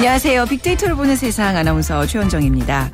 안녕하세요. 빅데이터를 보는 세상 아나운서 최원정입니다.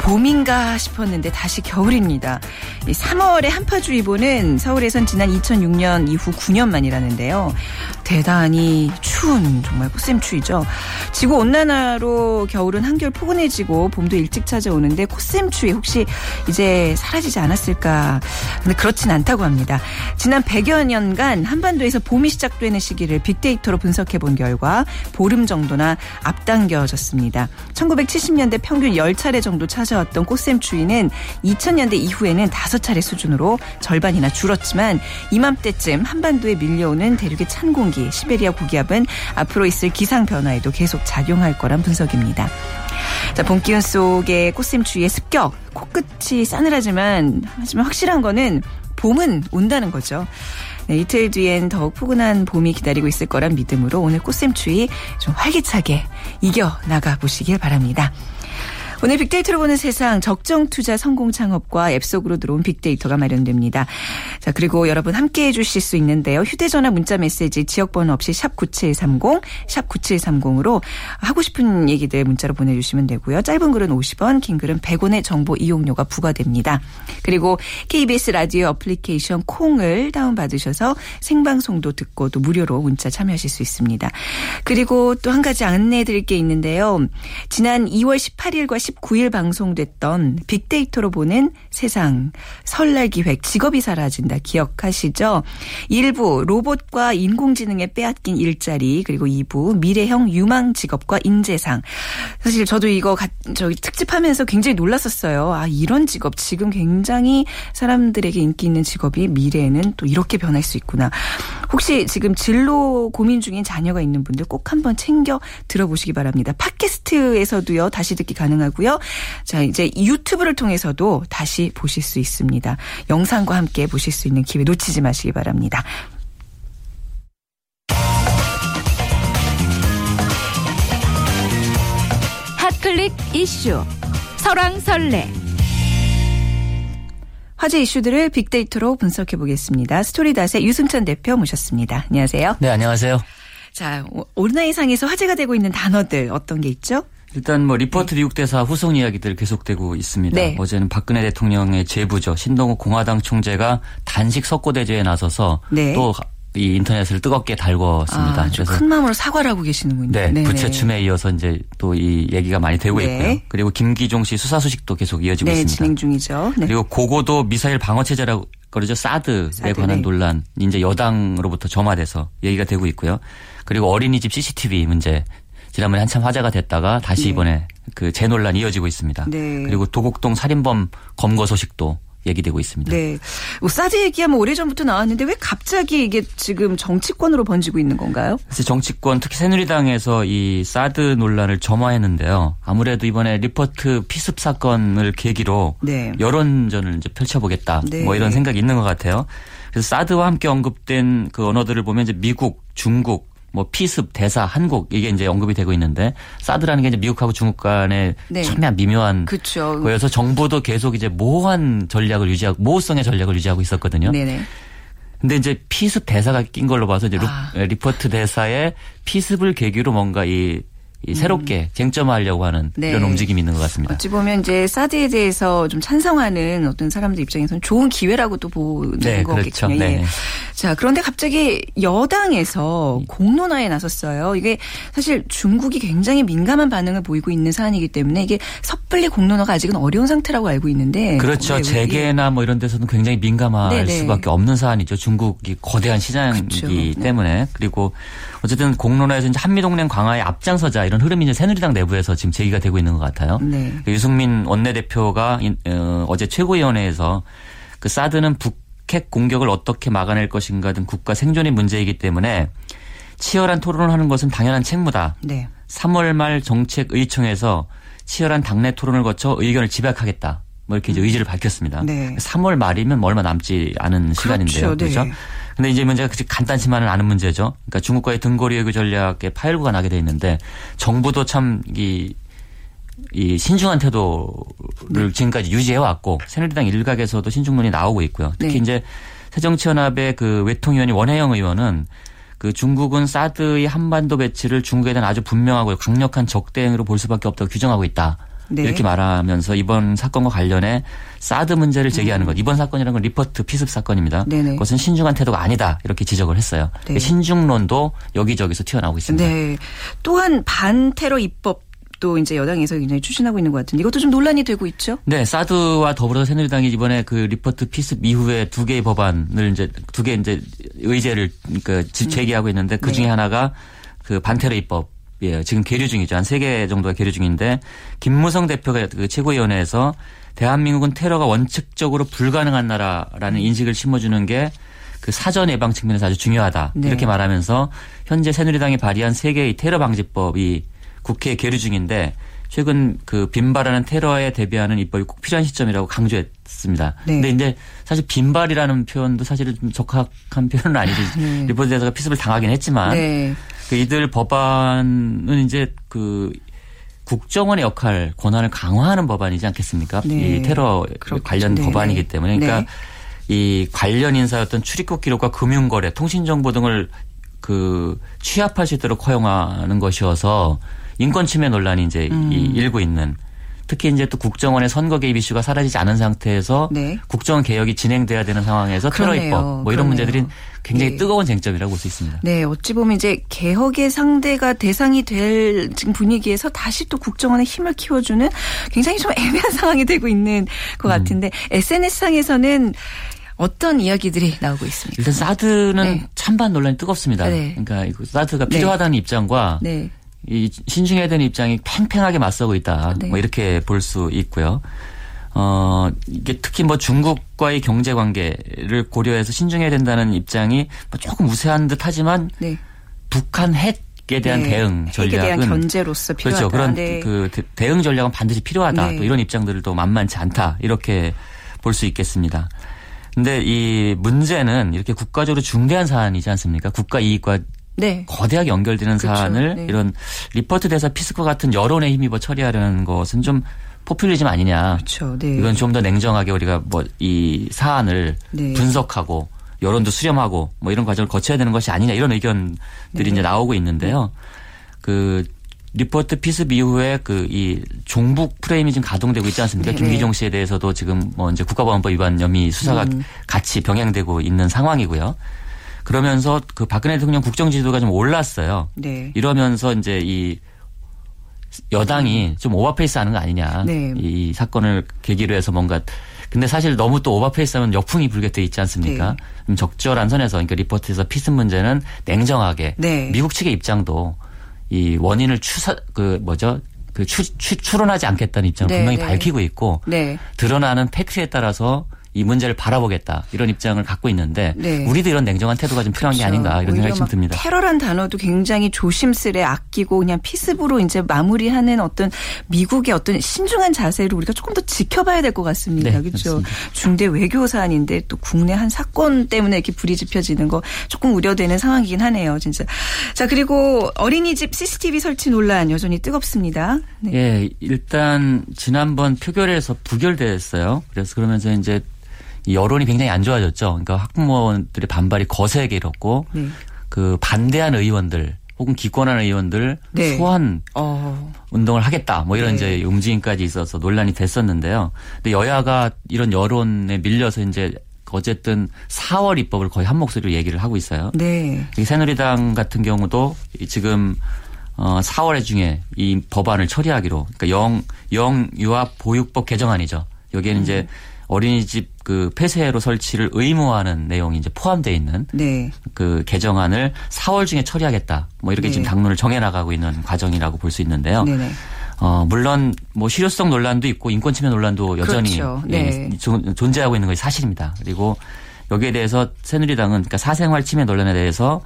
봄인가 싶었는데 다시 겨울입니다. 3월의 한파주의보는 서울에선 지난 2006년 이후 9년 만이라는데요. 대단히 추운 정말 코쌤추위죠. 지구온난화로 겨울은 한결 포근해지고 봄도 일찍 찾아오는데 코쌤추위 혹시 이제 사라지지 않았을까. 근데 그렇진 않다고 합니다. 지난 100여 년간 한반도에서 봄이 시작되는 시기를 빅데이터로 분석해본 결과 보름 정도나 앞당겨졌습니다. 1970년대 평균 10차례 정도 찾아왔던 꽃샘추위는 2000년대 이후에는 5차례 수준으로 절반이나 줄었지만 이맘때쯤 한반도에 밀려오는 대륙의 찬 공기, 시베리아 고기압은 앞으로 있을 기상 변화에도 계속 작용할 거란 분석입니다. 자, 봄 기운 속의 꽃샘추위의 습격, 코끝이 싸늘하지만 확실한 거는 봄은 온다는 거죠. 네, 이틀 뒤엔 더욱 포근한 봄이 기다리고 있을 거란 믿음으로 오늘 꽃샘추위 좀 활기차게 이겨나가 보시길 바랍니다. 오늘 빅데이터로 보는 세상 적정투자 성공창업과 앱 속으로 들어온 빅데이터가 마련됩니다. 자, 그리고 여러분 함께해 주실 수 있는데요. 휴대전화 문자메시지 지역번호 없이 샵9730 샵9730으로 하고 싶은 얘기들 문자로 보내주시면 되고요. 짧은 글은 50원, 긴 글은 100원의 정보 이용료가 부과됩니다. 그리고 KBS 라디오 어플리케이션 콩을 다운받으셔서 생방송도 듣고 또 무료로 문자 참여하실 수 있습니다. 그리고 또 한 가지 안내해 드릴 게 있는데요. 지난 2월 18일과 19일 방송됐던 빅데이터로 보는 세상 설날 기획 직업이 사라진다 기억하시죠? 1부 로봇과 인공지능에 빼앗긴 일자리, 그리고 2부 미래형 유망 직업과 인재상. 사실 저도 이거 저기 특집하면서 굉장히 놀랐었어요. 아, 이런 직업 지금 굉장히 사람들에게 인기 있는 직업이 미래에는 또 이렇게 변할 수 있구나. 혹시 지금 진로 고민 중인 자녀가 있는 분들 꼭 한번 챙겨 들어보시기 바랍니다. 팟캐스트에서도요 다시 듣기 가능하고요. 자, 이제 유튜브를 통해서도 다시 보실 수 있습니다. 영상과 함께 보실 수 있는 기회 놓치지 마시기 바랍니다. 핫클릭 이슈 설왕설래. 화제 이슈들을 빅데이터로 분석해 보겠습니다. 스토리닷의 유승찬 대표 모셨습니다. 안녕하세요. 네, 안녕하세요. 자, 온라인상에서 화제가 되고 있는 단어들 어떤 게 있죠? 일단 뭐 리퍼트 미국 대사 후속 이야기들 계속되고 있습니다. 네. 어제는 박근혜 대통령의 제부죠. 신동욱 공화당 총재가 단식 석고 대제에 나서서 네. 또 이 인터넷을 뜨겁게 달궜습니다. 아, 그래서 큰 마음으로 사과를 하고 계시는군요. 네, 네네. 부채춤에 이어서 이제 또 이 얘기가 많이 되고 네. 있고요. 그리고 김기종 씨 수사 소식도 계속 이어지고 네, 있습니다. 진행 중이죠. 네. 그리고 고고도 미사일 방어 체제라고 그러죠. 사드에 관한 네. 논란 이제 여당으로부터 점화돼서 얘기가 되고 있고요. 그리고 어린이집 CCTV 문제 지난번에 한참 화제가 됐다가 다시 네. 이번에 그 재논란 이어지고 있습니다. 네. 그리고 도곡동 살인범 검거 소식도 얘기되고 있습니다. 네, 뭐 사드 얘기하면 오래전부터 나왔는데 왜 갑자기 이게 지금 정치권으로 번지고 있는 건가요? 사실 정치권 특히 새누리당에서 이 사드 논란을 점화했는데요. 아무래도 이번에 리퍼트 피습 사건을 계기로 네. 여론전을 이제 펼쳐보겠다. 네. 뭐 이런 생각이 있는 것 같아요. 그래서 사드와 함께 언급된 그 언어들을 보면 이제 미국, 중국, 뭐 피습, 대사, 한국 이게 이제 언급이 되고 있는데 사드라는 게 이제 미국하고 중국 간의 네. 참 미묘한 그쵸. 거여서 정부도 계속 이제 모호한 전략을 유지하고 모호성의 전략을 유지하고 있었거든요. 네네. 근데 이제 피습 대사가 낀 걸로 봐서 이제 아. 리퍼트 대사의 피습을 계기로 뭔가 이 새롭게 쟁점화하려고 하는 네. 이런 움직임이 있는 것 같습니다. 어찌 보면 이제 사드에 대해서 좀 찬성하는 어떤 사람들 입장에서는 좋은 기회라고 또 보는 네, 거겠죠. 그렇죠. 예. 자, 그런데 갑자기 여당에서 공론화에 나섰어요. 이게 사실 중국이 굉장히 민감한 반응을 보이고 있는 사안이기 때문에 이게 섣불리 공론화가 아직은 어려운 상태라고 알고 있는데. 그렇죠. 네, 재계나 뭐 이런 데서는 굉장히 민감할 네네. 수밖에 없는 사안이죠. 중국이 거대한 시장이기 그렇죠. 때문에. 네. 그리고 어쨌든 공론화에서 이제 한미동맹 강화에 앞장서자 이런 흐름이 이제 새누리당 내부에서 지금 제기가 되고 있는 것 같아요. 네. 유승민 원내대표가 어제 최고위원회에서 그 사드는 북핵 공격을 어떻게 막아낼 것인가 등 국가 생존의 문제이기 때문에 치열한 토론을 하는 것은 당연한 책무다. 네. 3월 말 정책의총에서 치열한 당내 토론을 거쳐 의견을 집약하겠다. 뭐 이렇게 이제 의지를 밝혔습니다. 네. 3월 말이면 얼마 남지 않은 그렇죠. 시간인데요. 그렇죠. 네. 근데 이제 문제가 간단치만은 않은 문제죠. 그러니까 중국과의 등거리 외교 전략에 파열구가 나게 돼 있는데 정부도 참 이 신중한 태도를 네. 지금까지 유지해 왔고 새누리당 일각에서도 신중론이 나오고 있고요. 특히 네. 이제 새정치연합의 그 외통위원이 원혜영 의원은 그 중국은 사드의 한반도 배치를 중국에 대한 아주 분명하고 강력한 적대 행위로 볼 수밖에 없다고 규정하고 있다. 네. 이렇게 말하면서 이번 사건과 관련해 사드 문제를 제기하는 것. 이번 사건이라는 건 리퍼트 피습 사건입니다. 네네. 그것은 신중한 태도가 아니다. 이렇게 지적을 했어요. 네. 신중론도 여기저기서 튀어나오고 있습니다. 네. 또한 반테러 입법. 또 이제 여당에서 굉장히 추진하고 있는 것 같은데 이것도 좀 논란이 되고 있죠? 네, 사드와 더불어서 새누리당이 이번에 그 리퍼트 피습 이후에 두 개의 법안을 이제 두 개 이제 의제를 그러니까 제기하고 있는데 그 중에 하나가 그 반테러 입법. 예, 지금 계류 중이죠. 한 3개 정도가 계류 중인데 김무성 대표가 그 최고위원회에서 대한민국은 테러가 원칙적으로 불가능한 나라라는 인식을 심어주는 게 그 사전 예방 측면에서 아주 중요하다. 네. 이렇게 말하면서 현재 새누리당이 발의한 3개의 테러 방지법이 국회에 계류 중인데 최근 그 빈발하는 테러에 대비하는 입법이 꼭 필요한 시점이라고 강조했습니다. 네. 근데 이제 사실 빈발이라는 표현도 사실은 좀 적합한 표현은 아니지. 네. 리퍼트 대사가 피습을 당하긴 했지만 네. 그 이들 법안은 이제 그 국정원의 역할 권한을 강화하는 법안이지 않겠습니까? 네. 이 테러 그렇군요. 관련 네. 법안이기 때문에 그러니까 네. 이 관련 인사였던 출입국 기록과 금융거래, 통신정보 등을 그 취합할 수 있도록 허용하는 것이어서 인권 침해 논란이 이제 일고 있는 특히 이제 또 국정원의 선거 개입 이슈가 사라지지 않은 상태에서 네. 국정원 개혁이 진행돼야 되는 상황에서 테러 입법 뭐 이런 문제들이 굉장히 네. 뜨거운 쟁점이라고 볼 수 있습니다. 네, 어찌 보면 이제 개혁의 상대가 대상이 될 지금 분위기에서 다시 또 국정원의 힘을 키워주는 굉장히 좀 애매한 상황이 되고 있는 것 같은데 SNS상에서는 어떤 이야기들이 나오고 있습니까? 일단 사드는 네. 찬반 논란이 뜨겁습니다. 네. 그러니까 사드가 필요하다는 네. 입장과 네. 이 신중해야 되는 입장이 팽팽하게 맞서고 있다. 네. 뭐 이렇게 볼 수 있고요. 이게 특히 뭐 중국과의 경제 관계를 고려해서 신중해야 된다는 입장이 조금 우세한 듯하지만 네. 북한 핵에 대한 네. 대응 전략은 핵에 대한 견제로서 필요하다. 그렇죠. 그런 네. 그 대응 전략은 반드시 필요하다. 네. 또 이런 입장들을 또 만만치 않다. 이렇게 볼 수 있겠습니다. 근데 이 문제는 이렇게 국가적으로 중대한 사안이지 않습니까? 국가 이익과 네. 거대하게 연결되는 그렇죠. 사안을 네. 이런 리퍼트 대사 피습과 같은 여론에 힘입어 처리하려는 것은 좀 포퓰리즘 아니냐. 그렇죠. 네. 이건 좀 더 냉정하게 우리가 뭐 이 사안을 네. 분석하고 여론도 수렴하고 뭐 이런 과정을 거쳐야 되는 것이 아니냐 이런 의견들이 네. 이제 나오고 있는데요. 그 리퍼트 피습 이후에 그 이 종북 프레임이 지금 가동되고 있지 않습니까? 네. 김기종 씨에 대해서도 지금 뭐 이제 국가보안법 위반 혐의 수사가 같이 병행되고 있는 상황이고요. 그러면서 그 박근혜 대통령 국정지지도가 좀 올랐어요. 네. 이러면서 이제 이 여당이 좀 오버페이스하는 거 아니냐. 네. 이 사건을 계기로 해서 뭔가 근데 사실 너무 또 오버페이스하면 역풍이 불게 돼 있지 않습니까? 네. 적절한 선에서 그러니까 리퍼트에서 피습 문제는 냉정하게 네. 미국 측의 입장도 이 원인을 추론하지 않겠다는 입장을 네. 분명히 네. 밝히고 있고 네. 드러나는 팩트에 따라서. 이 문제를 바라보겠다 이런 입장을 갖고 있는데 네. 우리도 이런 냉정한 태도가 좀 필요한 그렇죠. 게 아닌가 이런 생각이 좀 듭니다. 테러란 단어도 굉장히 조심스레 아끼고 그냥 피습으로 이제 마무리하는 어떤 미국의 어떤 신중한 자세를 우리가 조금 더 지켜봐야 될 것 같습니다. 네, 그렇죠. 그렇습니다. 중대 외교 사안인데 또 국내 한 사건 때문에 이렇게 불이 지펴지는 거 조금 우려되는 상황이긴 하네요. 진짜. 자 그리고 어린이집 CCTV 설치 논란 여전히 뜨겁습니다. 네. 예, 일단 지난번 표결에서 부결됐어요. 그래서 그러면서 이제 여론이 굉장히 안 좋아졌죠. 그러니까 학부모들의 반발이 거세게 일었고 네. 그 반대한 의원들 혹은 기권한 의원들 네. 소환 운동을 하겠다 뭐 이런 네. 이제 움직임까지 있어서 논란이 됐었는데요. 근데 여야가 이런 여론에 밀려서 이제 어쨌든 4월 입법을 거의 한 목소리로 얘기를 하고 있어요. 네. 새누리당 같은 경우도 지금 4월에 중에 이 법안을 처리하기로 그러니까 영유아 보육법 개정안이죠. 여기에는 이제 어린이집 그 폐쇄로 설치를 의무화하는 내용이 이제 포함되어 있는 네. 그 개정안을 4월 중에 처리하겠다. 뭐 이렇게 네. 지금 당론을 정해나가고 있는 과정이라고 볼 수 있는데요. 네네. 물론 뭐 실효성 논란도 있고 인권 침해 논란도 여전히 그렇죠. 네. 존재하고 있는 것이 사실입니다. 그리고 여기에 대해서 새누리당은 그러니까 사생활 침해 논란에 대해서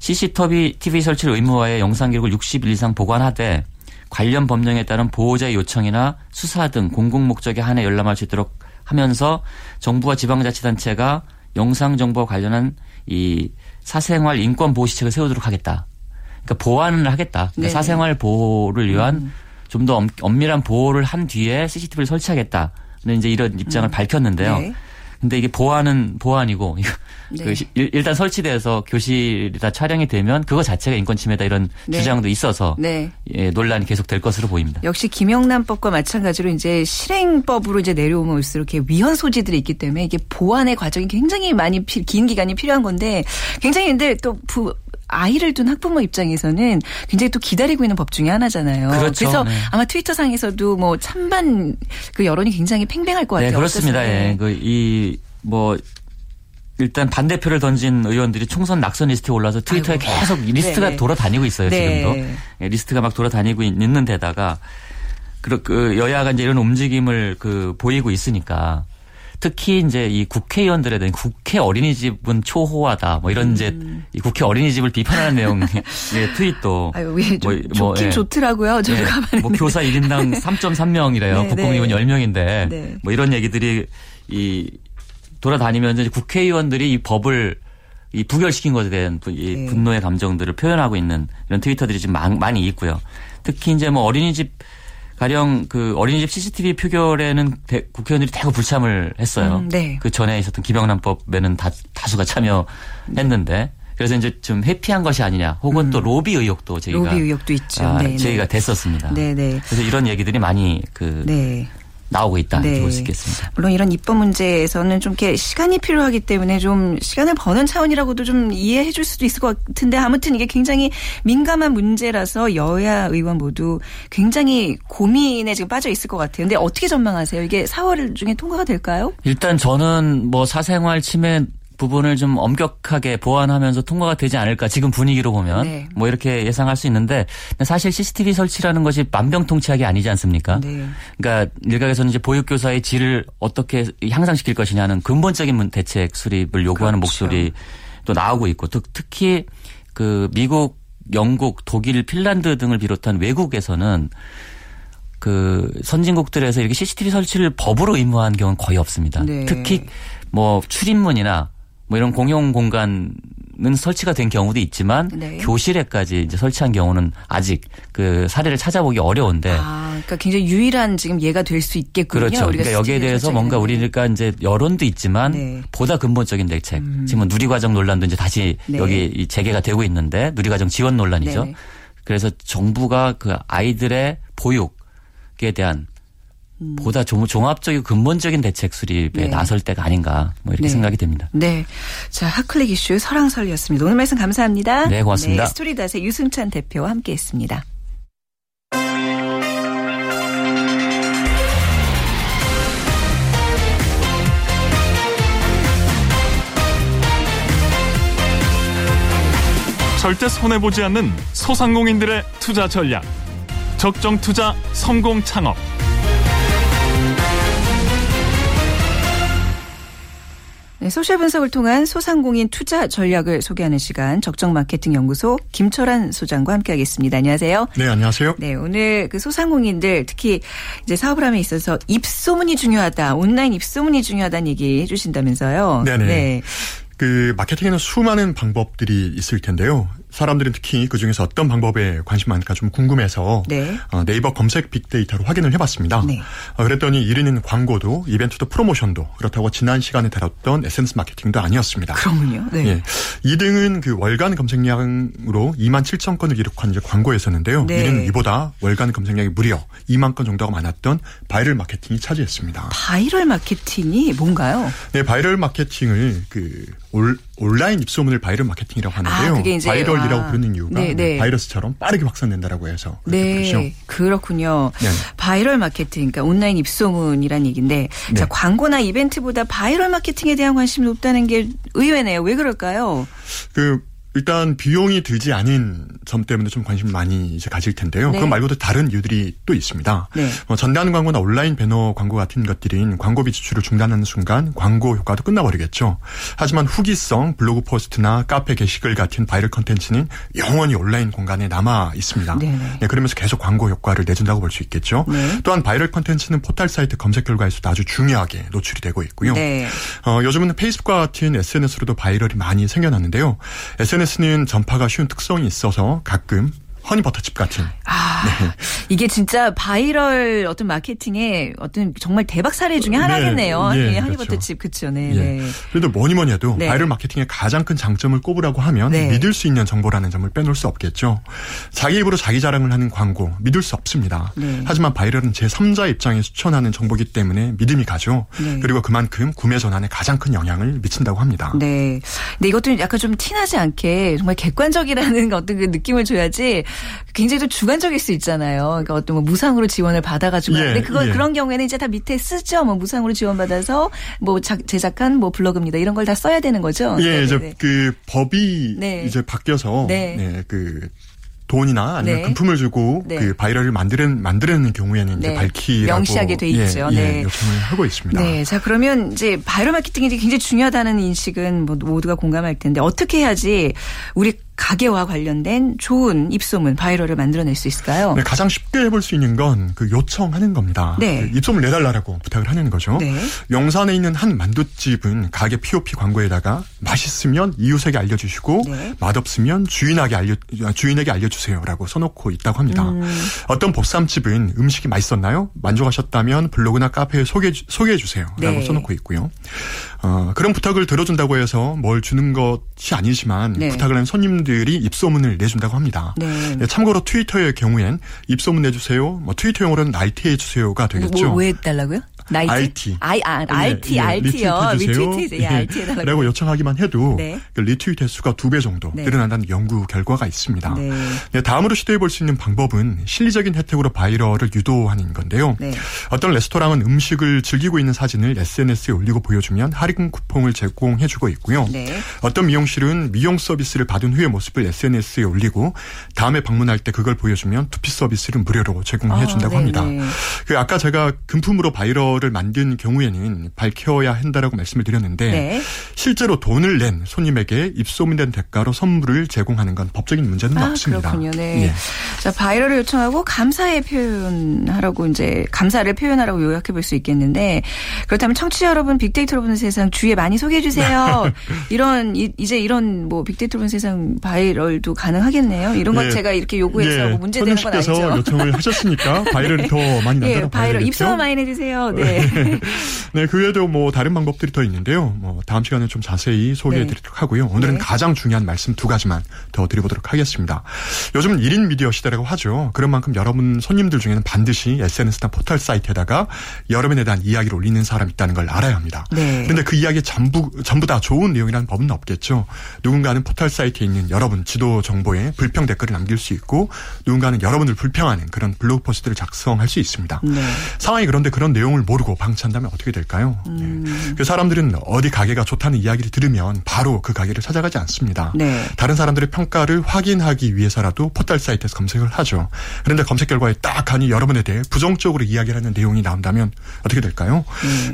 CCTV 설치를 의무화해 영상 기록을 60일 이상 보관하되 관련 법령에 따른 보호자의 요청이나 수사 등 공공 목적에 한해 열람할 수 있도록 하면서 정부와 지방자치단체가 영상정보와 관련한 이 사생활 인권보호시책을 세우도록 하겠다. 그러니까 보완을 하겠다. 그러니까 사생활 보호를 위한 좀 더 엄밀한 보호를 한 뒤에 CCTV를 설치하겠다는 이제 이런 입장을 밝혔는데요. 네. 근데 이게 보안은 보안이고 네. 그 일단 설치돼서 교실이다 촬영이 되면 그거 자체가 인권침해다 이런 네. 주장도 있어서 네. 예, 논란이 계속 될 것으로 보입니다. 역시 김영란법과 마찬가지로 이제 실행법으로 이제 내려오면 올수록 이렇게 위헌 소지들이 있기 때문에 이게 보완의 과정이 굉장히 많이 긴 기간이 필요한 건데 굉장히 근데 또 아이를 둔 학부모 입장에서는 굉장히 또 기다리고 있는 법 중에 하나잖아요. 그렇죠. 그래서 네. 아마 트위터상에서도 뭐 찬반 그 여론이 굉장히 팽팽할 것 같아요. 네, 그렇습니다. 예. 그 이 뭐 일단 반대표를 던진 의원들이 총선 낙선 리스트에 올라서 트위터에 아이고. 계속 리스트가 네네. 돌아다니고 있어요. 네. 지금도 예, 리스트가 막 돌아다니고 있는 데다가 그 여야가 이제 이런 움직임을 그 보이고 있으니까. 특히 이제 이 국회의원들에 대한 국회 어린이집은 초호화다 뭐 이런 이제 이 국회 어린이집을 비판하는 내용의 트윗도 아유, 좋긴 예. 좋더라고요. 저도 예. 가만히 뭐 교사 1인당 3.3명이래요. 네, 국공립은 네. 10명인데 네. 뭐 이런 얘기들이 이 돌아다니면서 이제 국회의원들이 이 법을 이 부결시킨 것에 대한 이 네. 분노의 감정들을 표현하고 있는 이런 트위터들이 지금 많이 있고요. 특히 이제 뭐 어린이집 가령 그 어린이집 CCTV 표결에는 국회의원들이 대거 불참을 했어요. 네. 그 전에 있었던 김영란법에는 다수가 참여했는데 네. 그래서 이제 좀 회피한 것이 아니냐 혹은 또 로비 의혹도 제기가. 로비 의혹도 있죠. 제기가 됐었습니다. 네네. 그래서 이런 얘기들이 많이 그. 네. 나오고 있다. 네. 볼 수 있겠습니다. 물론 이런 입법 문제에서는 좀 이렇게 시간이 필요하기 때문에 좀 시간을 버는 차원이라고도 좀 이해해 줄 수도 있을 것 같은데 아무튼 이게 굉장히 민감한 문제라서 여야 의원 모두 굉장히 고민에 지금 빠져 있을 것 같아요. 근데 어떻게 전망하세요? 이게 4월 중에 통과가 될까요? 일단 저는 뭐 사생활 침해 부분을 좀 엄격하게 보완하면서 통과가 되지 않을까 지금 분위기로 보면 네. 뭐 이렇게 예상할 수 있는데 사실 CCTV 설치라는 것이 만병통치약이 아니지 않습니까? 네. 그러니까 일각에서는 이제 보육교사의 질을 어떻게 향상시킬 것이냐는 근본적인 대책 수립을 요구하는 그렇죠. 목소리도 나오고 있고 특히 그 미국, 영국, 독일, 핀란드 등을 비롯한 외국에서는 그 선진국들에서 이렇게 CCTV 설치를 법으로 의무화한 경우는 거의 없습니다. 네. 특히 뭐 출입문이나 뭐 이런 공용 공간은 설치가 된 경우도 있지만 네. 교실에까지 이제 설치한 경우는 아직 그 사례를 찾아보기 어려운데. 아, 그러니까 굉장히 유일한 지금 예가 될 수 있겠군요. 그렇죠. 그러니까 여기에 대해서 뭔가 우리가 이제 여론도 있지만 네. 보다 근본적인 대책. 지금 누리과정 논란도 이제 다시 네. 여기 재개가 되고 있는데 누리과정 지원 논란이죠. 네. 그래서 정부가 그 아이들의 보육에 대한 보다 종합적이고 근본적인 대책 수립에 네. 나설 때가 아닌가 뭐 이렇게 네. 생각이 됩니다. 네, 자 핫클릭 이슈 설왕설이었습니다. 오늘 말씀 감사합니다. 네, 고맙습니다. 네, 스토리닷의 유승찬 대표와 함께했습니다. 절대 손해보지 않는 소상공인들의 투자 전략. 적정 투자, 성공 창업. 네, 소셜 분석을 통한 소상공인 투자 전략을 소개하는 시간 적정 마케팅 연구소 김철한 소장과 함께하겠습니다. 안녕하세요. 네, 안녕하세요. 네, 오늘 그 소상공인들 특히 이제 사업을 함에 있어서 입소문이 중요하다, 온라인 입소문이 중요하다는 얘기 해주신다면서요. 네네. 네. 그 마케팅에는 수많은 방법들이 있을 텐데요. 사람들은 특히 그중에서 어떤 방법에 관심 많을까 좀 궁금해서 네. 네이버 검색 빅데이터로 확인을 해봤습니다. 네. 그랬더니 1위는 광고도 이벤트도 프로모션도 그렇다고 지난 시간에 다뤘던 SNS 마케팅도 아니었습니다. 그럼요. 네. 예. 2등은 그 월간 검색량으로 2만 7천 건을 기록한 이제 광고였었는데요. 네. 1위는 이보다 월간 검색량이 무려 2만 건 정도가 많았던 바이럴 마케팅이 차지했습니다. 바이럴 마케팅이 뭔가요? 네, 바이럴 마케팅을 그 온라인 입소문을 바이럴 마케팅이라고 하는데요. 아, 이제, 바이럴이라고 부르는 이유가 네, 네. 바이러스처럼 빠르게 확산된다라고 해서 네, 부르죠. 그렇군요. 네. 바이럴 마케팅, 그러니까 온라인 입소문이란 얘기인데 네. 자, 광고나 이벤트보다 바이럴 마케팅에 대한 관심이 높다는 게 의외네요. 왜 그럴까요? 일단 비용이 들지 않은 점 때문에 좀 관심을 많이 이제 가질 텐데요. 네. 그거 말고도 다른 이유들이 또 있습니다. 네. 전단 광고나 온라인 배너 광고 같은 것들인 광고비 지출을 중단하는 순간 광고 효과도 끝나버리겠죠. 하지만 후기성 블로그 포스트나 카페 게시글 같은 바이럴 컨텐츠는 영원히 온라인 공간에 남아 있습니다. 네. 네, 그러면서 계속 광고 효과를 내준다고 볼 수 있겠죠. 네. 또한 바이럴 컨텐츠는 포털 사이트 검색 결과에서도 아주 중요하게 노출이 되고 있고요. 네. 요즘은 페이스북과 같은 SNS로도 바이럴이 많이 생겨났는데요. SNS는 전파가 쉬운 특성이 있어서 가끔 허니버터칩 같은. 아, 네. 이게 진짜 바이럴 어떤 마케팅의 어떤 정말 대박 사례 중에 하나겠네요. 네, 예, 허니버터칩, 그렇죠. 네, 예. 네. 그래도 뭐니뭐니 해도 네. 바이럴 마케팅의 가장 큰 장점을 꼽으라고 하면 네. 믿을 수 있는 정보라는 점을 빼놓을 수 없겠죠. 자기 입으로 자기 자랑을 하는 광고 믿을 수 없습니다. 네. 하지만 바이럴은 제3자 입장에 추천하는 정보기 때문에 믿음이 가죠. 네. 그리고 그만큼 구매 전환에 가장 큰 영향을 미친다고 합니다. 네. 근데 이것도 약간 좀 티나지 않게 정말 객관적이라는 어떤 그 느낌을 줘야지 굉장히 좀 주관적일 수 있잖아요. 그러니까 어떤 뭐 무상으로 지원을 받아가지고. 예, 근데 그건 예. 그런 경우에는 이제 다 밑에 쓰죠. 뭐 무상으로 지원받아서 뭐 제작한 뭐 블로그입니다. 이런 걸 다 써야 되는 거죠. 예, 네네네. 이제 그 법이 네. 이제 바뀌어서 네. 네, 그 돈이나 아니면 네. 금품을 주고 네. 그 바이럴을 만드는 경우에는 네. 이제 밝히라고 명시하게 돼 있죠. 예, 예, 네. 요청을 하고 있습니다. 네, 자 그러면 이제 바이럴 마케팅이 굉장히 중요하다는 인식은 모두가 공감할 텐데 어떻게 해야지 우리 가게와 관련된 좋은 입소문, 바이럴을 만들어낼 수 있을까요? 네, 가장 쉽게 해볼 수 있는 건 그 요청하는 겁니다. 네. 입소문 내달라고 부탁을 하는 거죠. 네. 용산에 있는 한 만둣집은 가게 POP 광고에다가 맛있으면 이웃에게 알려주시고 네. 맛없으면 주인에게 알려주세요라고 써놓고 있다고 합니다. 어떤 보쌈집은 음식이 맛있었나요? 만족하셨다면 블로그나 카페에 소개해주세요라고 네. 써놓고 있고요. 그런 부탁을 들어준다고 해서 뭘 주는 것이 아니지만 네. 부탁을 한 손님들이 입소문을 내준다고 합니다. 네. 네, 참고로 트위터의 경우엔 입소문 내주세요. 뭐 트위터용으로는 RT해주세요가 되겠죠. 왜 달라고요? 나이트? RT요. 리트윗해달라고 요청하기만 해도 네. 리트윗 횟수가 2배 정도 네. 늘어난다는 연구 결과가 있습니다. 네. 네, 다음으로 시도해볼 수 있는 방법은 실리적인 혜택으로 바이럴을 유도하는 건데요. 네. 어떤 레스토랑은 음식을 즐기고 있는 사진을 SNS에 올리고 보여주면 할인 쿠폰을 제공해주고 있고요. 네. 어떤 미용실은 미용 서비스를 받은 후의 모습을 SNS에 올리고 다음에 방문할 때 그걸 보여주면 두피 서비스를 무료로 제공해준다고 합니다. 아까 제가 금품으로 바이럴 를 만든 경우에는 밝혀야 한다라고 말씀을 드렸는데 네. 실제로 돈을 낸 손님에게 입소문된 대가로 선물을 제공하는 건 법적인 문제는 없습니다. 그렇군요. 네. 예. 자, 바이럴을 요청하고 감사를 표현하라고 요약해 볼 수 있겠는데 그렇다면 청취자 여러분 빅데이터로 보는 세상 주위에 많이 소개해 주세요. 이런 뭐 빅데이터로 보는 세상 바이럴도 가능하겠네요. 이런 건 예. 제가 이렇게 요구해서 뭐 문제되는 건 아니죠. 손님께서 요청을 하셨으니까 바이럴이 네. 더 많이 난다고 예, 바이럴 입소문 많이 내주세요. 네. 네, 그 외에도 뭐 다른 방법들이 더 있는데요. 뭐 다음 시간에 좀 자세히 소개해드리도록 네. 하고요. 오늘은 네. 가장 중요한 말씀 2가지만 더 드려보도록 하겠습니다. 요즘은 1인 미디어 시대라고 하죠. 그런 만큼 여러분 손님들 중에는 반드시 SNS나 포털 사이트에다가 여러분에 대한 이야기를 올리는 사람이 있다는 걸 알아야 합니다. 네. 그런데 그 이야기 전부 다 좋은 내용이라는 법은 없겠죠. 누군가는 포털 사이트에 있는 여러분 지도 정보에 불평 댓글을 남길 수 있고 누군가는 여러분을 불평하는 그런 블로그 포스트를 작성할 수 있습니다. 네. 상황이 그런데 그런 내용을 모르고 방치한다면 어떻게 될까요? 네. 그 사람들은 어디 가게가 좋다는 이야기를 들으면 바로 그 가게를 찾아가지 않습니다. 네. 다른 사람들의 평가를 확인하기 위해서라도 포털 사이트에서 검색을 하죠. 그런데 검색 결과에 딱 가니 여러분에 대해 부정적으로 이야기를 하는 내용이 나온다면 어떻게 될까요?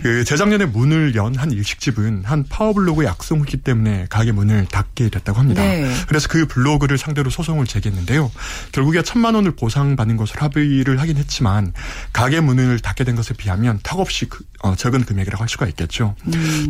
그 재작년에 문을 연 한 일식집은 한 파워블로그의 악성 후기 때문에 가게 문을 닫게 됐다고 합니다. 네. 그래서 그 블로그를 상대로 소송을 제기했는데요. 결국에 1,000만 원을 보상받는 것으로 합의를 하긴 했지만 가게 문을 닫게 된 것에 비하면 턱없이 적은 금액이라고 할 수가 있겠죠.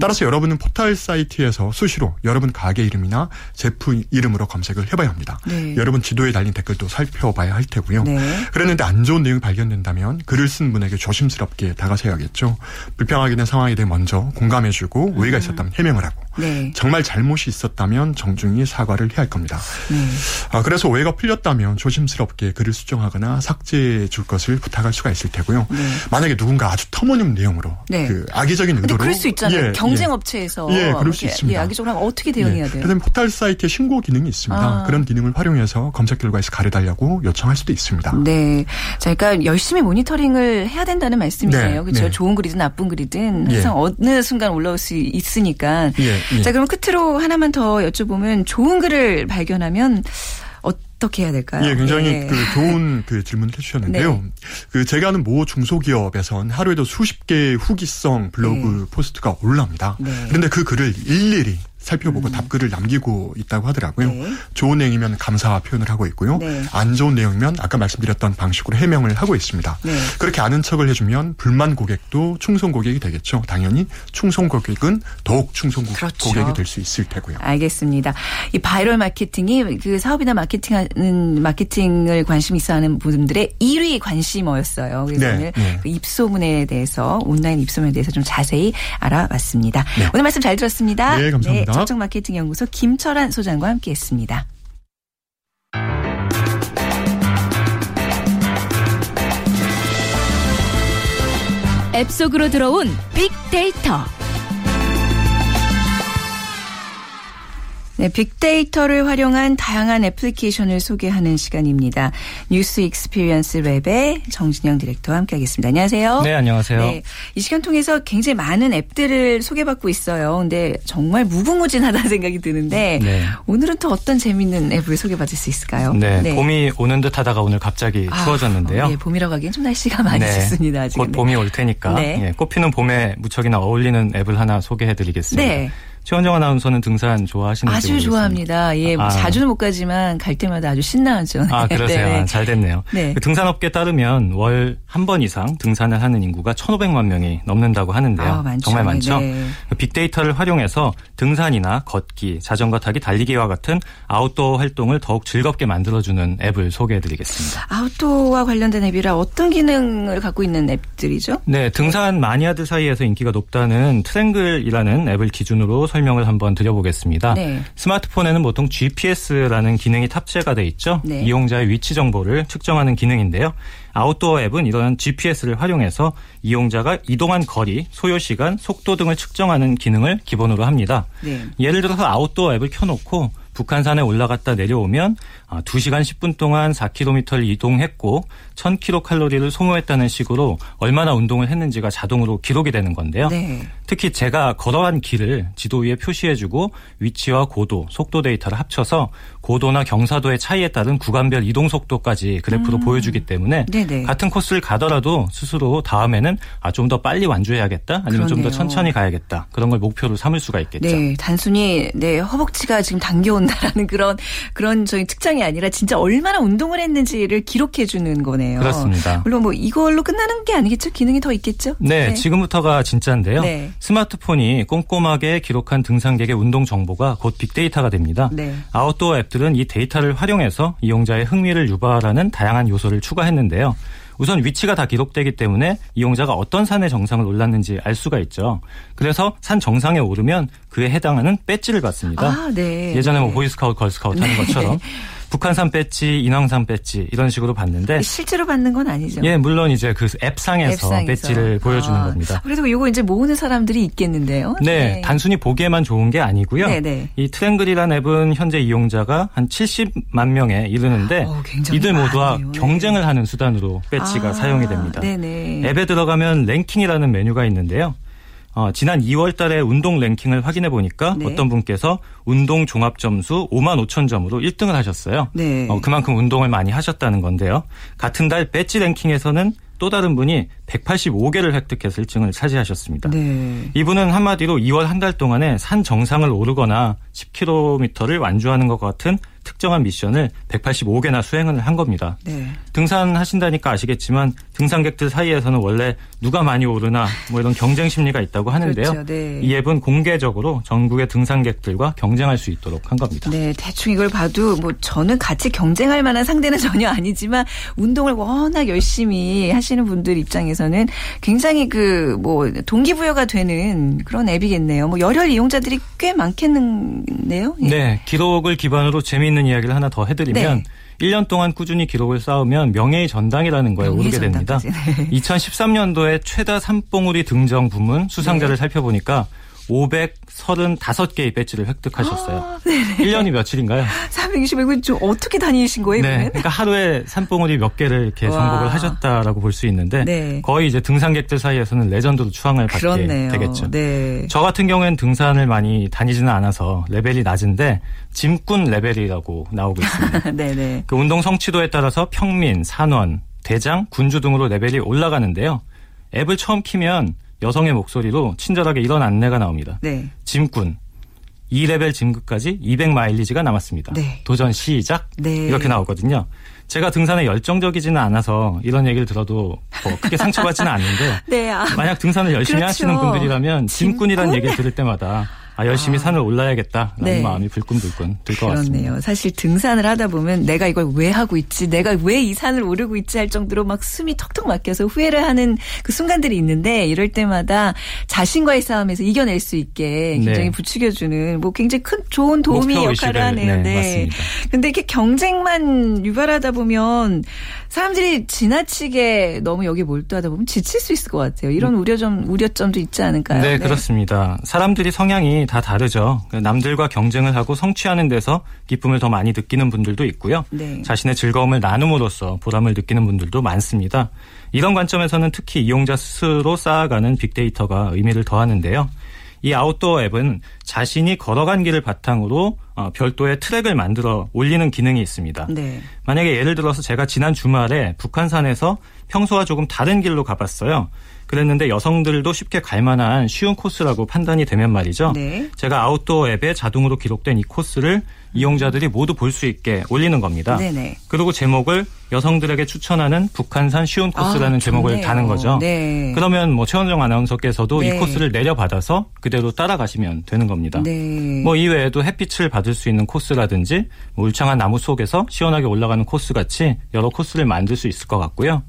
따라서 여러분은 포털 사이트에서 수시로 여러분 가게 이름이나 제품 이름으로 검색을 해봐야 합니다. 네. 여러분 지도에 달린 댓글도 살펴봐야 할 테고요. 네. 그랬는데 안 좋은 내용이 발견된다면 글을 쓴 분에게 조심스럽게 다가서야겠죠. 불평하게 된 상황에 대해 먼저 공감해주고 오해가 있었다면 해명을 하고 네. 정말 잘못이 있었다면 정중히 사과를 해야 할 겁니다. 그래서 오해가 풀렸다면 조심스럽게 글을 수정하거나 삭제해 줄 것을 부탁할 수가 있을 테고요. 네. 만약에 누군가 아주 터무니없는 내용으로 네. 그 악의적인 의도로 그럴 수 있잖아요. 예, 경쟁업체에서 예, 그럴 수 있습니다. 악의적으로 하면 어떻게 대응해야 돼요? 그다음에 포털 사이트에 신고 기능이 있습니다. 그런 기능을 활용해서 검색 결과에서 가려달라고 요청할 수도 있습니다. 네, 자, 그러니까 열심히 모니터링을 해야 된다는 말씀이세요. 네. 그렇죠. 네. 좋은 글이든 나쁜 글이든 항상 어느 순간 올라올 수 있으니까. 예. 자, 그럼 끝으로 하나만 더 여쭤보면 좋은 글을 발견하면 어떻게 해야 될까요? 예, 굉장히 그 좋은 그 질문을 해주셨는데요. 네. 그 제가 아는 모 중소기업에선 하루에도 수십 개의 후기성 블로그 포스트가 올라옵니다. 네. 그런데 그 글을 일일이 살펴보고 답글을 남기고 있다고 하더라고요. 네. 좋은 내용이면 감사 표현을 하고 있고요. 네. 안 좋은 내용이면 아까 말씀드렸던 방식으로 해명을 하고 있습니다. 네. 그렇게 아는 척을 해주면 불만 고객도 충성 고객이 되겠죠. 당연히 충성 고객은 더욱 충성 그렇죠. 고객이 될 수 있을 테고요. 알겠습니다. 이 바이럴 마케팅이 그 사업이나 마케팅을 관심 있어하는 분들의 1위 관심어였어요. 그래서 네. 오늘 네. 그 입소문에 대해서 온라인 입소문에 대해서 좀 자세히 알아봤습니다. 네. 오늘 말씀 잘 들었습니다. 네, 감사합니다. 네, 적정 마케팅 연구소 김철한 소장과 함께했습니다. 앱 속으로 들어온 빅데이터. 네, 빅데이터를 활용한 다양한 애플리케이션을 소개하는 시간입니다. 뉴스 익스피리언스 랩의 정진영 디렉터와 함께하겠습니다. 안녕하세요. 네, 안녕하세요. 네, 이 시간 통해서 굉장히 많은 앱들을 소개받고 있어요. 근데 정말 무궁무진하다는 생각이 드는데 네. 오늘은 또 어떤 재미있는 앱을 소개받을 수 있을까요? 네, 네. 봄이 오는 듯 하다가 오늘 갑자기 추워졌는데요. 네, 봄이라고 하기엔 좀 날씨가 많이 네, 춥습니다. 아직은. 곧 봄이 올 테니까 네. 네, 꽃피는 봄에 무척이나 어울리는 앱을 하나 소개해드리겠습니다. 네. 최원정 아나운서는 등산 좋아하시는지 아주 모르겠습니다. 좋아합니다. 예, 뭐 자주는 못 가지만 갈 때마다 아주 신나죠. 아, 그러세요. 네. 아, 잘 됐네요. 네. 그 등산업계에 따르면 월 한 번 이상 등산을 하는 인구가 1,500만 명이 넘는다고 하는데요. 아, 많죠. 정말 많죠. 네. 빅데이터를 활용해서 등산이나 걷기, 자전거 타기, 달리기와 같은 아웃도어 활동을 더욱 즐겁게 만들어주는 앱을 소개해드리겠습니다. 아웃도어와 관련된 앱이라 어떤 기능을 갖고 있는 앱들이죠? 네, 등산 마니아들 사이에서 인기가 높다는 트랭글이라는 앱을 기준으로 설명을 한번 드려보겠습니다. 네. 스마트폰에는 보통 GPS라는 기능이 탑재가 돼 있죠. 네. 이용자의 위치 정보를 측정하는 기능인데요. 아웃도어 앱은 이런 GPS를 활용해서 이용자가 이동한 거리, 소요시간, 속도 등을 측정하는 기능을 기본으로 합니다. 네. 예를 들어서 아웃도어 앱을 켜놓고 북한산에 올라갔다 내려오면 2시간 10분 동안 4km를 이동했고 1000kcal 소모했다는 식으로 얼마나 운동을 했는지가 자동으로 기록이 되는 건데요. 네. 특히 제가 걸어간 길을 지도 위에 표시해주고 위치와 고도, 속도 데이터를 합쳐서 고도나 경사도의 차이에 따른 구간별 이동 속도까지 그래프로 보여주기 때문에 네네. 같은 코스를 가더라도 스스로 다음에는 좀 더 빨리 완주해야겠다 아니면 좀 더 천천히 가야겠다 그런 걸 목표로 삼을 수가 있겠죠. 네, 단순히 네, 허벅지가 지금 당겨온다라는 그런 저희 특장이 아니라 진짜 얼마나 운동을 했는지를 기록해주는 거네요. 그렇습니다. 물론 뭐 이걸로 끝나는 게 아니겠죠? 기능이 더 있겠죠? 네, 네. 지금부터가 진짜인데요. 네. 스마트폰이 꼼꼼하게 기록한 등산객의 운동 정보가 곧 빅데이터가 됩니다. 네. 아웃도어 앱들은 이 데이터를 활용해서 이용자의 흥미를 유발하는 다양한 요소를 추가했는데요. 우선 위치가 다 기록되기 때문에 이용자가 어떤 산의 정상을 올랐는지 알 수가 있죠. 그래서 산 정상에 오르면 그에 해당하는 배지를 받습니다. 아, 네. 예전에 뭐 보이스카우트, 걸스카우트 하는 것처럼. 북한산 배지, 인왕산 배지 이런 식으로 봤는데 실제로 받는 건 아니죠. 예, 물론 이제 그 앱상에서 배지를 보여주는 겁니다. 그래서 이거 이제 모으는 사람들이 있겠는데요. 네, 네. 단순히 보기에만 좋은 게 아니고요. 네네. 이 트랭글이라는 앱은 현재 이용자가 한 70만 명에 이르는데 이들 모두와 많네요. 경쟁을 하는 수단으로 배지가 사용이 됩니다. 네네. 앱에 들어가면 랭킹이라는 메뉴가 있는데요. 지난 2월 달에 운동 랭킹을 확인해 보니까 네. 어떤 분께서 운동 종합 점수 55,000점으로 1등을 하셨어요. 네. 그만큼 운동을 많이 하셨다는 건데요. 같은 달 배지 랭킹에서는 또 다른 분이 185개를 획득해서 1등을 차지하셨습니다. 네. 이분은 한마디로 2월 한 달 동안에 산 정상을 오르거나 10km를 완주하는 것 같은 특정한 미션을 185개나 수행을 한 겁니다. 네. 등산하신다니까 아시겠지만 등산객들 사이에서는 원래 누가 많이 오르나 뭐 이런 경쟁 심리가 있다고 하는데요. 그렇죠, 네. 이 앱은 공개적으로 전국의 등산객들과 경쟁할 수 있도록 한 겁니다. 네, 대충 이걸 봐도 뭐 저는 같이 경쟁할 만한 상대는 전혀 아니지만 운동을 워낙 열심히 하시는 분들 입장에서는 굉장히 그 뭐 동기부여가 되는 그런 앱이겠네요. 뭐 열혈 이용자들이 꽤 많겠는데요. 예. 네, 기록을 기반으로 재미있는 이야기를 하나 더 해드리면. 네. 1년 동안 꾸준히 기록을 쌓으면 명예의 전당이라는 거에 오르게 됩니다. 네. 2013년도에 최다 산봉우리 등정 부문 수상자를 네. 살펴보니까 535개의 배지를 획득하셨어요. 아, 1년이 며칠인가요? 365일 좀 어떻게 다니신 거예요? 네, 그러니까 하루에 산봉우리 몇 개를 이렇게 정복을 하셨다라고 볼 수 있는데 네. 거의 이제 등산객들 사이에서는 레전드로 추앙을 받게 그렇네요. 되겠죠. 네. 저 같은 경우에는 등산을 많이 다니지는 않아서 레벨이 낮은데 짐꾼 레벨이라고 나오고 있습니다. 네네. 그 운동 성취도에 따라서 평민, 산원, 대장, 군주 등으로 레벨이 올라가는데요. 앱을 처음 키면 여성의 목소리로 친절하게 이런 안내가 나옵니다. 네. 짐꾼, 2레벨 진급까지 200마일리지가 남았습니다. 네. 도전 시작. 네. 이렇게 나오거든요. 제가 등산에 열정적이지는 않아서 이런 얘기를 들어도 뭐 크게 상처받지는 않는데 네, 아, 만약 등산을 열심히 그렇죠. 하시는 분들이라면 짐꾼이라는 얘기를 들을 때마다 아, 열심히 산을 올라야겠다라는 네. 마음이 불끈불끈 들 것 같습니다. 그렇네요. 사실 등산을 하다 보면 내가 이걸 왜 하고 있지, 내가 왜 이 산을 오르고 있지 할 정도로 막 숨이 턱턱 막혀서 후회를 하는 그 순간들이 있는데 이럴 때마다 자신과의 싸움에서 이겨낼 수 있게 굉장히 네. 부추겨주는 뭐 굉장히 큰 좋은 도움이 역할을 하네요. 네, 네. 맞습니다. 근데 이렇게 경쟁만 유발하다 보면 사람들이 지나치게 너무 여기에 몰두하다 보면 지칠 수 있을 것 같아요. 이런 우려점도 있지 않을까요? 네, 네. 그렇습니다. 사람들이 성향이 다 다르죠. 남들과 경쟁을 하고 성취하는 데서 기쁨을 더 많이 느끼는 분들도 있고요. 네. 자신의 즐거움을 나눔으로써 보람을 느끼는 분들도 많습니다. 이런 관점에서는 특히 이용자 스스로 쌓아가는 빅데이터가 의미를 더하는데요. 이 아웃도어 앱은 자신이 걸어간 길을 바탕으로 별도의 트랙을 만들어 올리는 기능이 있습니다. 네. 만약에 예를 들어서 제가 지난 주말에 북한산에서 평소와 조금 다른 길로 가봤어요. 그랬는데 여성들도 쉽게 갈만한 쉬운 코스라고 판단이 되면 말이죠. 네. 제가 아웃도어 앱에 자동으로 기록된 이 코스를 이용자들이 모두 볼 수 있게 올리는 겁니다. 네네. 그리고 제목을 여성들에게 추천하는 북한산 쉬운 코스라는 제목을 다는 거죠. 네. 그러면 뭐 최원정 아나운서께서도 네. 이 코스를 내려받아서 그대로 따라가시면 되는 겁니다. 네. 뭐 이외에도 햇빛을 받을 수 있는 코스라든지 뭐 울창한 나무 속에서 시원하게 올라가는 코스 같이 여러 코스를 만들 수 있을 것 같고요.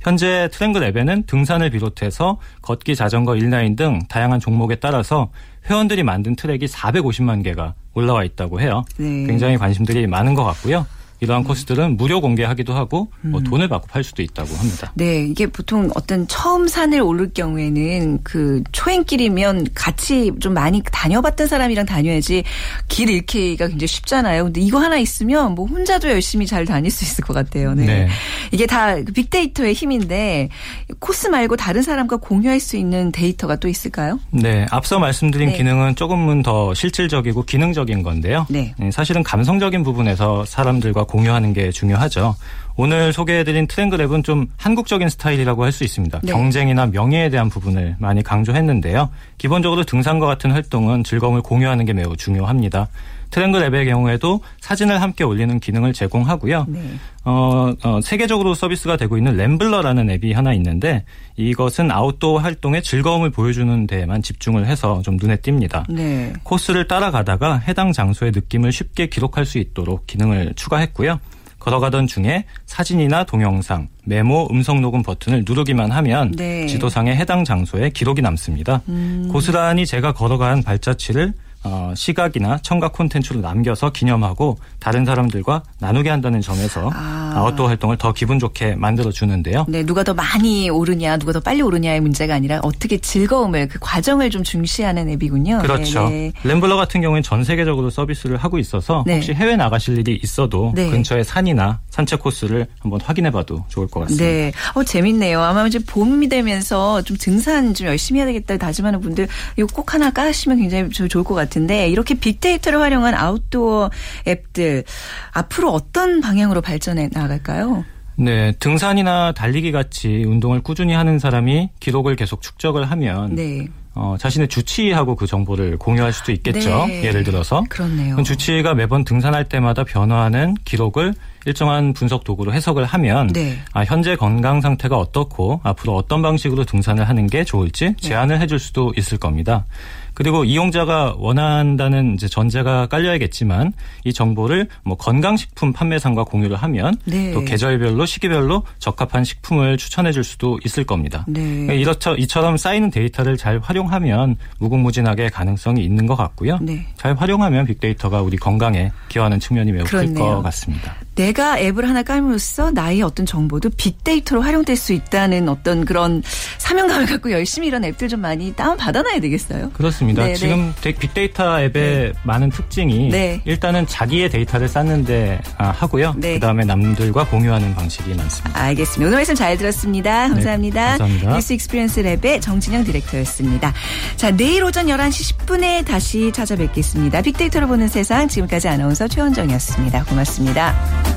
현재 트랭글 앱에는 등산을 비롯해서 걷기, 자전거, 인라인 등 다양한 종목에 따라서 회원들이 만든 트랙이 450만 개가 올라와 있다고 해요. 네. 굉장히 관심들이 많은 것 같고요. 이러한 코스들은 무료 공개하기도 하고 뭐 돈을 받고 팔 수도 있다고 합니다. 네. 이게 보통 어떤 처음 산을 오를 경우에는 그 초행길이면 같이 좀 많이 다녀봤던 사람이랑 다녀야지 길 잃기가 굉장히 쉽잖아요. 근데 이거 하나 있으면 뭐 혼자도 열심히 잘 다닐 수 있을 것 같아요. 네. 네. 이게 다 빅데이터의 힘인데 코스 말고 다른 사람과 공유할 수 있는 데이터가 또 있을까요? 네. 앞서 말씀드린 네. 기능은 조금은 더 실질적이고 기능적인 건데요. 네. 사실은 감성적인 부분에서 사람들과 공유하는 게 중요하죠. 오늘 소개해드린 트랭글 앱은 좀 한국적인 스타일이라고 할 수 있습니다. 네. 경쟁이나 명예에 대한 부분을 많이 강조했는데요. 기본적으로 등산과 같은 활동은 즐거움을 공유하는 게 매우 중요합니다. 트랭글 앱의 경우에도 사진을 함께 올리는 기능을 제공하고요. 네. 세계적으로 서비스가 되고 있는 램블러라는 앱이 하나 있는데 이것은 아웃도어 활동의 즐거움을 보여주는 데에만 집중을 해서 좀 눈에 띕니다. 네. 코스를 따라가다가 해당 장소의 느낌을 쉽게 기록할 수 있도록 기능을 추가했고요. 걸어가던 중에 사진이나 동영상, 메모, 음성 녹음 버튼을 누르기만 하면 네. 지도상의 해당 장소에 기록이 남습니다. 고스란히 제가 걸어간 발자취를 시각이나 청각 콘텐츠로 남겨서 기념하고 다른 사람들과 나누게 한다는 점에서 아웃도어 활동을 더 기분 좋게 만들어주는데요. 네, 누가 더 많이 오르냐, 누가 더 빨리 오르냐의 문제가 아니라 어떻게 즐거움을, 그 과정을 좀 중시하는 앱이군요. 그렇죠. 네네. 램블러 같은 경우는 전 세계적으로 서비스를 하고 있어서 네. 혹시 해외 나가실 일이 있어도 네. 근처의 산이나 산책 코스를 한번 확인해봐도 좋을 것 같습니다. 네, 재밌네요. 아마 이제 봄이 되면서 좀 등산 좀 열심히 해야 되겠다 다짐하는 분들 이거 꼭 하나 까시면 굉장히 좋을 것 같아요. 같은데 이렇게 빅데이터를 활용한 아웃도어 앱들 앞으로 어떤 방향으로 발전해 나갈까요? 네, 등산이나 달리기 같이 운동을 꾸준히 하는 사람이 기록을 계속 축적을 하면 네. 자신의 주치의하고 그 정보를 공유할 수도 있겠죠. 네. 예를 들어서. 그렇네요. 주치의가 매번 등산할 때마다 변화하는 기록을 일정한 분석 도구로 해석을 하면 네. 현재 건강 상태가 어떻고 앞으로 어떤 방식으로 등산을 하는 게 좋을지 제안을 네. 해줄 수도 있을 겁니다. 그리고 이용자가 원한다는 이제 전제가 깔려야겠지만 이 정보를 뭐 건강식품 판매상과 공유를 하면 네. 또 계절별로 시기별로 적합한 식품을 추천해 줄 수도 있을 겁니다. 네. 그러니까 이처럼 쌓이는 데이터를 잘 활용하면 무궁무진하게 가능성이 있는 것 같고요. 네. 잘 활용하면 빅데이터가 우리 건강에 기여하는 측면이 매우 클 것 같습니다. 내가 앱을 하나 깔므로써 나의 어떤 정보도 빅데이터로 활용될 수 있다는 어떤 그런 사명감을 갖고 열심히 이런 앱들 좀 많이 다운받아놔야 되겠어요? 그렇습니다. 네네. 지금 빅데이터 앱의 네. 많은 특징이 네. 일단은 자기의 데이터를 쌓는데 하고요. 네. 그다음에 남들과 공유하는 방식이 많습니다. 알겠습니다. 오늘 말씀 잘 들었습니다. 감사합니다. 네, 감사합니다. 뉴스 익스피리언스 랩의 정진영 디렉터였습니다. 자, 내일 오전 11시 10분에 다시 찾아뵙겠습니다. 빅데이터로 보는 세상 지금까지 아나운서 최원정이었습니다. 고맙습니다.